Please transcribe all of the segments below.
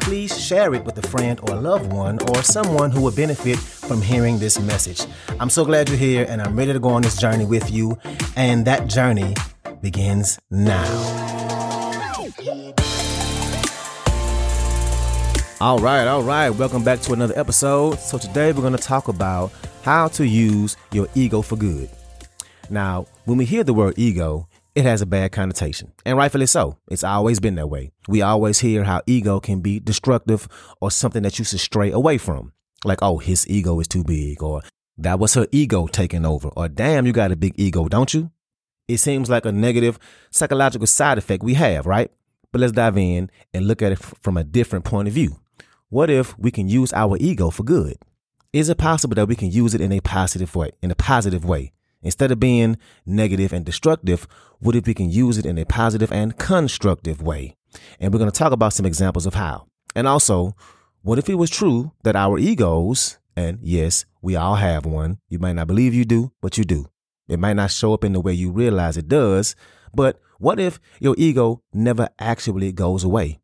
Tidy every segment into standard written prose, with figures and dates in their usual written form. please share it with a friend or a loved one or someone who will benefit from hearing this message. I'm so glad you're here, and I'm ready to go on this journey with you. And that journey begins now. All right. Welcome back to another episode. So today we're going to talk about how to use your ego for good. Now, when we hear the word ego, it has a bad connotation, and rightfully so. It's always been that way. We always hear how ego can be destructive or something that you should stray away from. Like, oh, his ego is too big, or that was her ego taking over, or damn, you got a big ego, don't you? It seems like a negative psychological side effect we have, right? But let's dive in and look at it from a different point of view. What if we can use our ego for good? Is it possible that we can use it in a positive way, Instead of being negative and destructive, what if we can use it in a positive and constructive way? And we're going to talk about some examples of how. And also, what if it was true that our egos, and yes, we all have one. You might not believe you do, but you do. It might not show up in the way you realize it does, but what if your ego never actually goes away?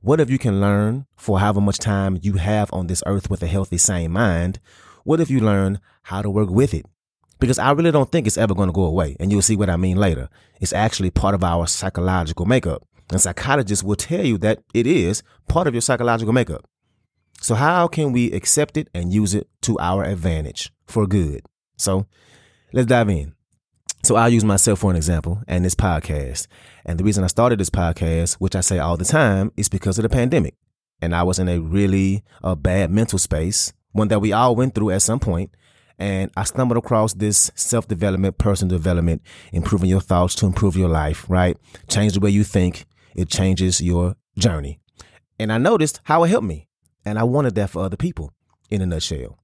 What if you can learn, for however much time you have on this earth with a healthy, sane mind, what if you learn how to work with it? Because I really don't think it's ever going to go away. And you'll see what I mean later. It's actually part of our psychological makeup. And psychologists will tell you that it is part of your psychological makeup. So how can we accept it and use it to our advantage for good? So let's dive in. So I'll use myself for an example and this podcast. And the reason I started this podcast, which I say all the time, is because of the pandemic. And I was in a really bad mental space, one that we all went through at some point. And I stumbled across this self-development, personal development, improving your thoughts to improve your life, right? Change the way you think. It changes your journey. And I noticed how it helped me. And I wanted that for other people, in a nutshell.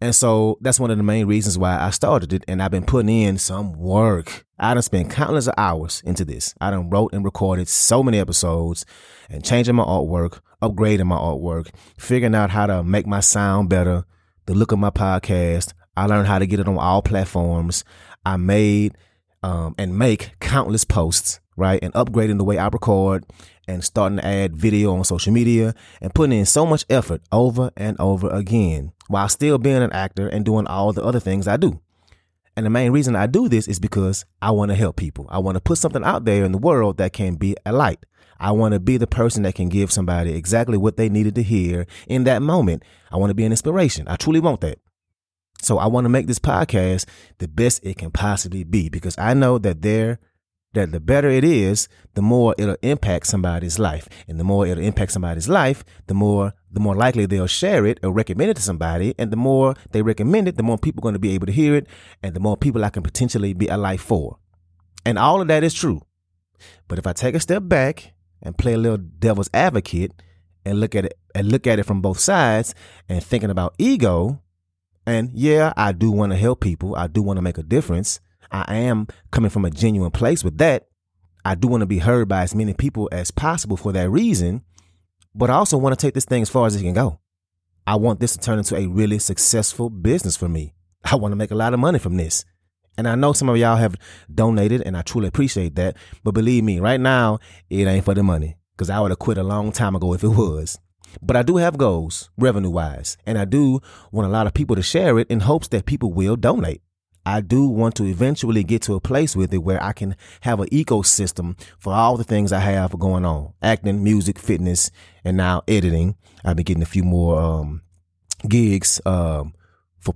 And so that's one of the main reasons why I started it. And I've been putting in some work. I done spent countless of hours into this. I done wrote and recorded so many episodes and changing my artwork, upgrading my artwork, figuring out how to make my sound better, the look of my podcast. I learned how to get it on all platforms. I made and make countless posts, right? And upgrading the way I record and starting to add video on social media and putting in so much effort over and over again while still being an actor and doing all the other things I do. And the main reason I do this is because I want to help people. I want to put something out there in the world that can be a light. I want to be the person that can give somebody exactly what they needed to hear in that moment. I want to be an inspiration. I truly want that. So I want to make this podcast the best it can possibly be, because I know that the better it is, the more it'll impact somebody's life. And the more it'll impact somebody's life, the more likely they'll share it or recommend it to somebody. And the more they recommend it, the more people are going to be able to hear it, and the more people I can potentially be a light for. And all of that is true. But if I take a step back and play a little devil's advocate and look at it from both sides and thinking about ego. And yeah, I do want to help people. I do want to make a difference. I am coming from a genuine place with that. I do want to be heard by as many people as possible for that reason. But I also want to take this thing as far as it can go. I want this to turn into a really successful business for me. I want to make a lot of money from this. And I know some of y'all have donated, and I truly appreciate that. But believe me, right now, it ain't for the money, because I would have quit a long time ago if it was. But I do have goals revenue-wise, and I do want a lot of people to share it in hopes that people will donate. I do want to eventually get to a place with it where I can have an ecosystem for all the things I have going on. Acting, music, fitness, and now editing. I've been getting a few more gigs for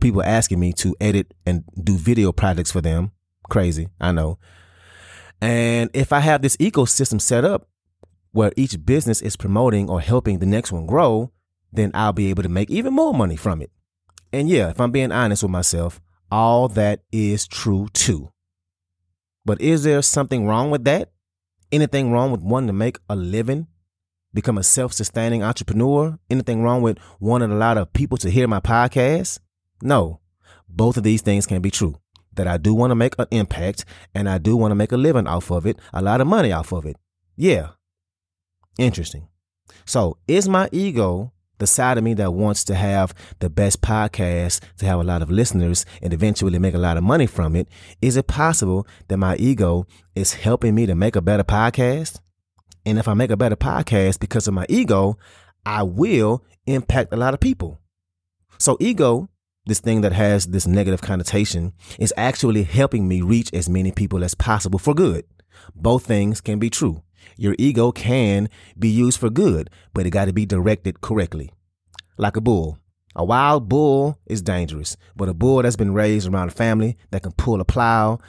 people asking me to edit and do video projects for them. Crazy, I know. And if I have this ecosystem set up, where each business is promoting or helping the next one grow, then I'll be able to make even more money from it. And yeah, if I'm being honest with myself, all that is true too. But is there something wrong with that? Anything wrong with wanting to make a living become a self-sustaining entrepreneur? Anything wrong with wanting a lot of people to hear my podcast? No, both of these things can be true. That I do want to make an impact and I do want to make a living off of it, a lot of money off of it. Yeah. Interesting. So is my ego the side of me that wants to have the best podcast, to have a lot of listeners and eventually make a lot of money from it? Is it possible that my ego is helping me to make a better podcast? And if I make a better podcast because of my ego, I will impact a lot of people. So ego, this thing that has this negative connotation, is actually helping me reach as many people as possible for good. Both things can be true. Your ego can be used for good, but it got to be directed correctly. Like a bull. A wild bull is dangerous, but a bull that's been raised around a family that can pull a plow,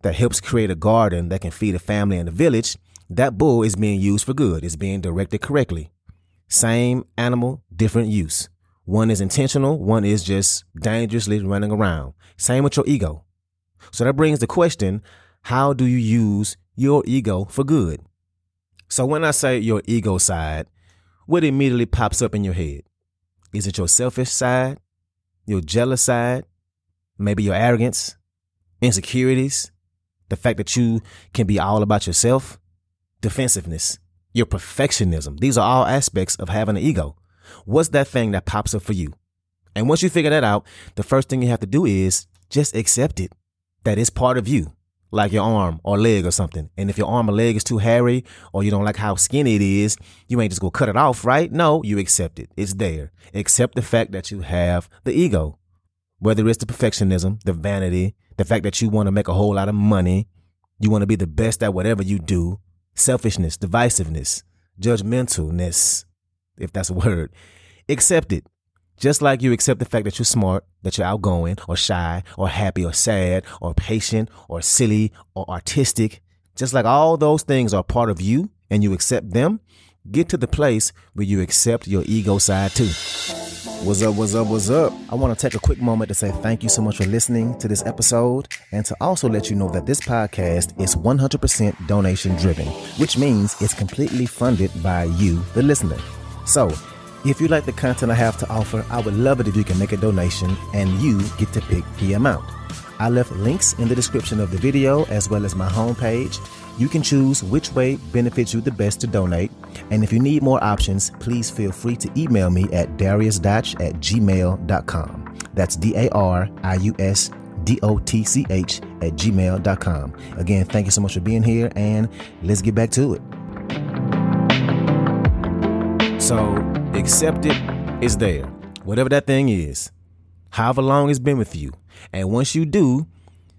that helps create a garden, that can feed a family and a village, that bull is being used for good. It's being directed correctly. Same animal, different use. One is intentional. One is just dangerously running around. Same with your ego. So that brings the question, how do you use your ego for good? So when I say your ego side, what immediately pops up in your head? Is it your selfish side? Your jealous side? Maybe your arrogance? Insecurities? The fact that you can be all about yourself? Defensiveness, your perfectionism. These are all aspects of having an ego. What's that thing that pops up for you? And once you figure that out, the first thing you have to do is just accept it, that it's part of you, like your arm or leg or something. And if your arm or leg is too hairy or you don't like how skinny it is, you ain't just gonna cut it off, right? No, you accept it. It's there. Accept the fact that you have the ego, whether it's the perfectionism, the vanity, the fact that you want to make a whole lot of money, you want to be the best at whatever you do, selfishness, divisiveness, judgmentalness, if that's a word. Accept it. Just like you accept the fact that you're smart, that you're outgoing or shy or happy or sad or patient or silly or artistic. Just like all those things are part of you and you accept them, get to the place where you accept your ego side too. What's up, what's up, what's up? I want to take a quick moment to say thank you so much for listening to this episode and to also let you know that this podcast is 100% donation driven, which means it's completely funded by you, the listener. So if you like the content I have to offer, I would love it if you can make a donation and you get to pick the amount. I left links in the description of the video as well as my homepage. You can choose which way benefits you the best to donate. And if you need more options, please feel free to email me at dariusdotch@gmail.com. That's dariusdotch@gmail.com. Again, thank you so much for being here and let's get back to it. So accept it, it's there. Whatever that thing is, however long it's been with you. And once you do,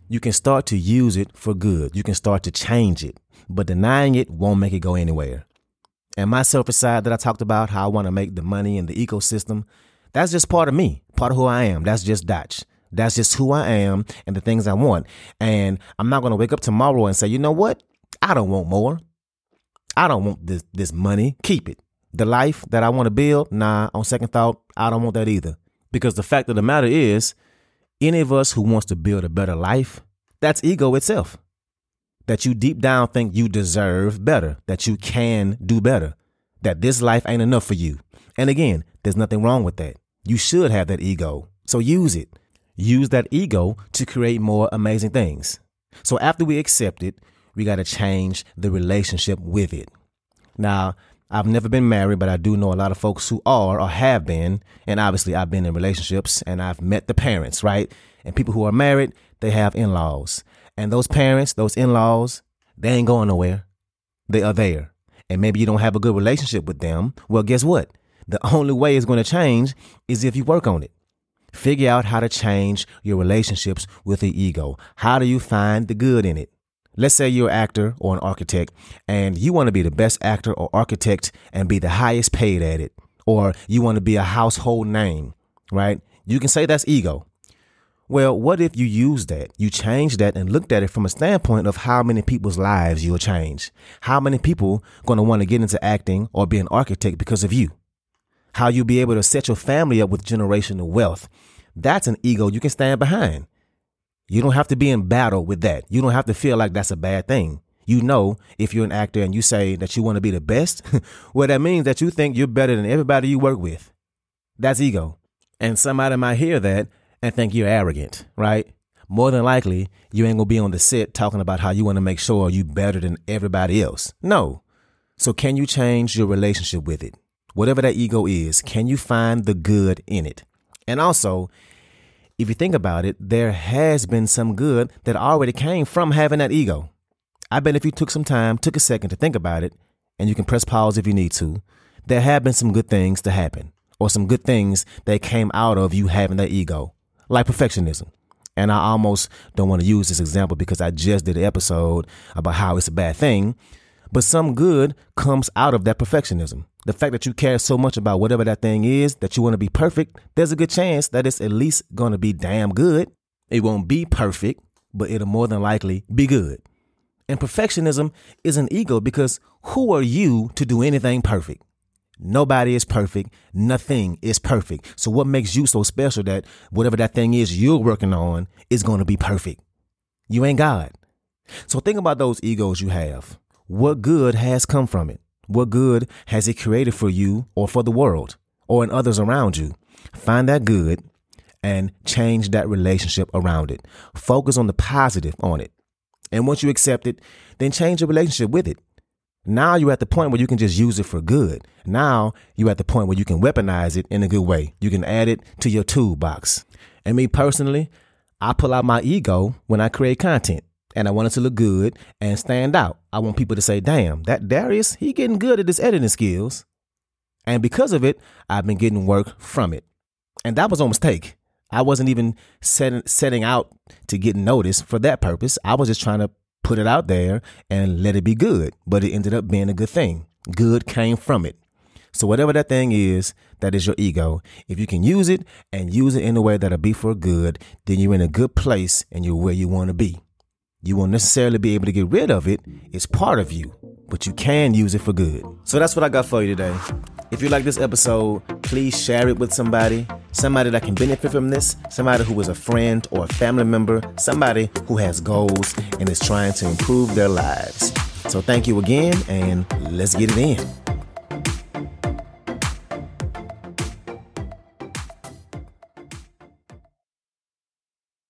you can start to use it for good. You can start to change it, but denying it won't make it go anywhere. And my selfish side that I talked about, how I want to make the money and the ecosystem, that's just part of me, part of who I am. That's just Dotch. That's just who I am and the things I want. And I'm not going to wake up tomorrow and say, you know what? I don't want more. I don't want this money. Keep it. The life that I want to build, nah, on second thought, I don't want that either. Because the fact of the matter is, any of us who wants to build a better life, that's ego itself. That you deep down think you deserve better, that you can do better, that this life ain't enough for you. And again, there's nothing wrong with that. You should have that ego. So use it. Use that ego to create more amazing things. So after we accept it, we got to change the relationship with it. Now, I've never been married, but I do know a lot of folks who are or have been. And obviously I've been in relationships and I've met the parents, right? And people who are married, they have in-laws. And those parents, those in-laws, they ain't going nowhere. They are there. And maybe you don't have a good relationship with them. Well, guess what? The only way it's going to change is if you work on it. Figure out how to change your relationships with the ego. How do you find the good in it? Let's say you're an actor or an architect and you want to be the best actor or architect and be the highest paid at it. Or you want to be a household name, right? You can say that's ego. Well, what if you use that? You change that and looked at it from a standpoint of how many people's lives you'll change. How many people going to want to get into acting or be an architect because of you? How you'll be able to set your family up with generational wealth. That's an ego you can stand behind. You don't have to be in battle with that. You don't have to feel like that's a bad thing. You know, if you're an actor and you say that you want to be the best, well, that means that you think you're better than everybody you work with. That's ego. And somebody might hear that and think you're arrogant, right? More than likely, you ain't going to be on the set talking about how you want to make sure you're better than everybody else. No. So can you change your relationship with it? Whatever that ego is, can you find the good in it? And also, if you think about it, there has been some good that already came from having that ego. I bet if you took some time, took a second to think about it, and you can press pause if you need to, there have been some good things to happen or some good things that came out of you having that ego, like perfectionism. And I almost don't want to use this example because I just did an episode about how it's a bad thing. But some good comes out of that perfectionism. The fact that you care so much about whatever that thing is, that you want to be perfect, there's a good chance that it's at least going to be damn good. It won't be perfect, but it'll more than likely be good. And perfectionism is an ego because who are you to do anything perfect? Nobody is perfect. Nothing is perfect. So what makes you so special that whatever that thing is you're working on is going to be perfect? You ain't God. So think about those egos you have. What good has come from it? What good has it created for you or for the world or in others around you? Find that good and change that relationship around it. Focus on the positive on it. And once you accept it, then change your relationship with it. Now you're at the point where you can just use it for good. Now you're at the point where you can weaponize it in a good way. You can add it to your toolbox. And me personally, I pull out my ego when I create content. And I want it to look good and stand out. I want people to say, damn, that Darius, he getting good at his editing skills. And because of it, I've been getting work from it. And that was a mistake. I wasn't even setting out to get noticed for that purpose. I was just trying to put it out there and let it be good. But it ended up being a good thing. Good came from it. So whatever that thing is, that is your ego. If you can use it and use it in a way that'll be for good, then you're in a good place and you're where you want to be. You won't necessarily be able to get rid of it. It's part of you, but you can use it for good. So that's what I got for you today. If you like this episode, please share it with somebody that can benefit from this, somebody who is a friend or a family member, somebody who has goals and is trying to improve their lives. So thank you again, and let's get it in.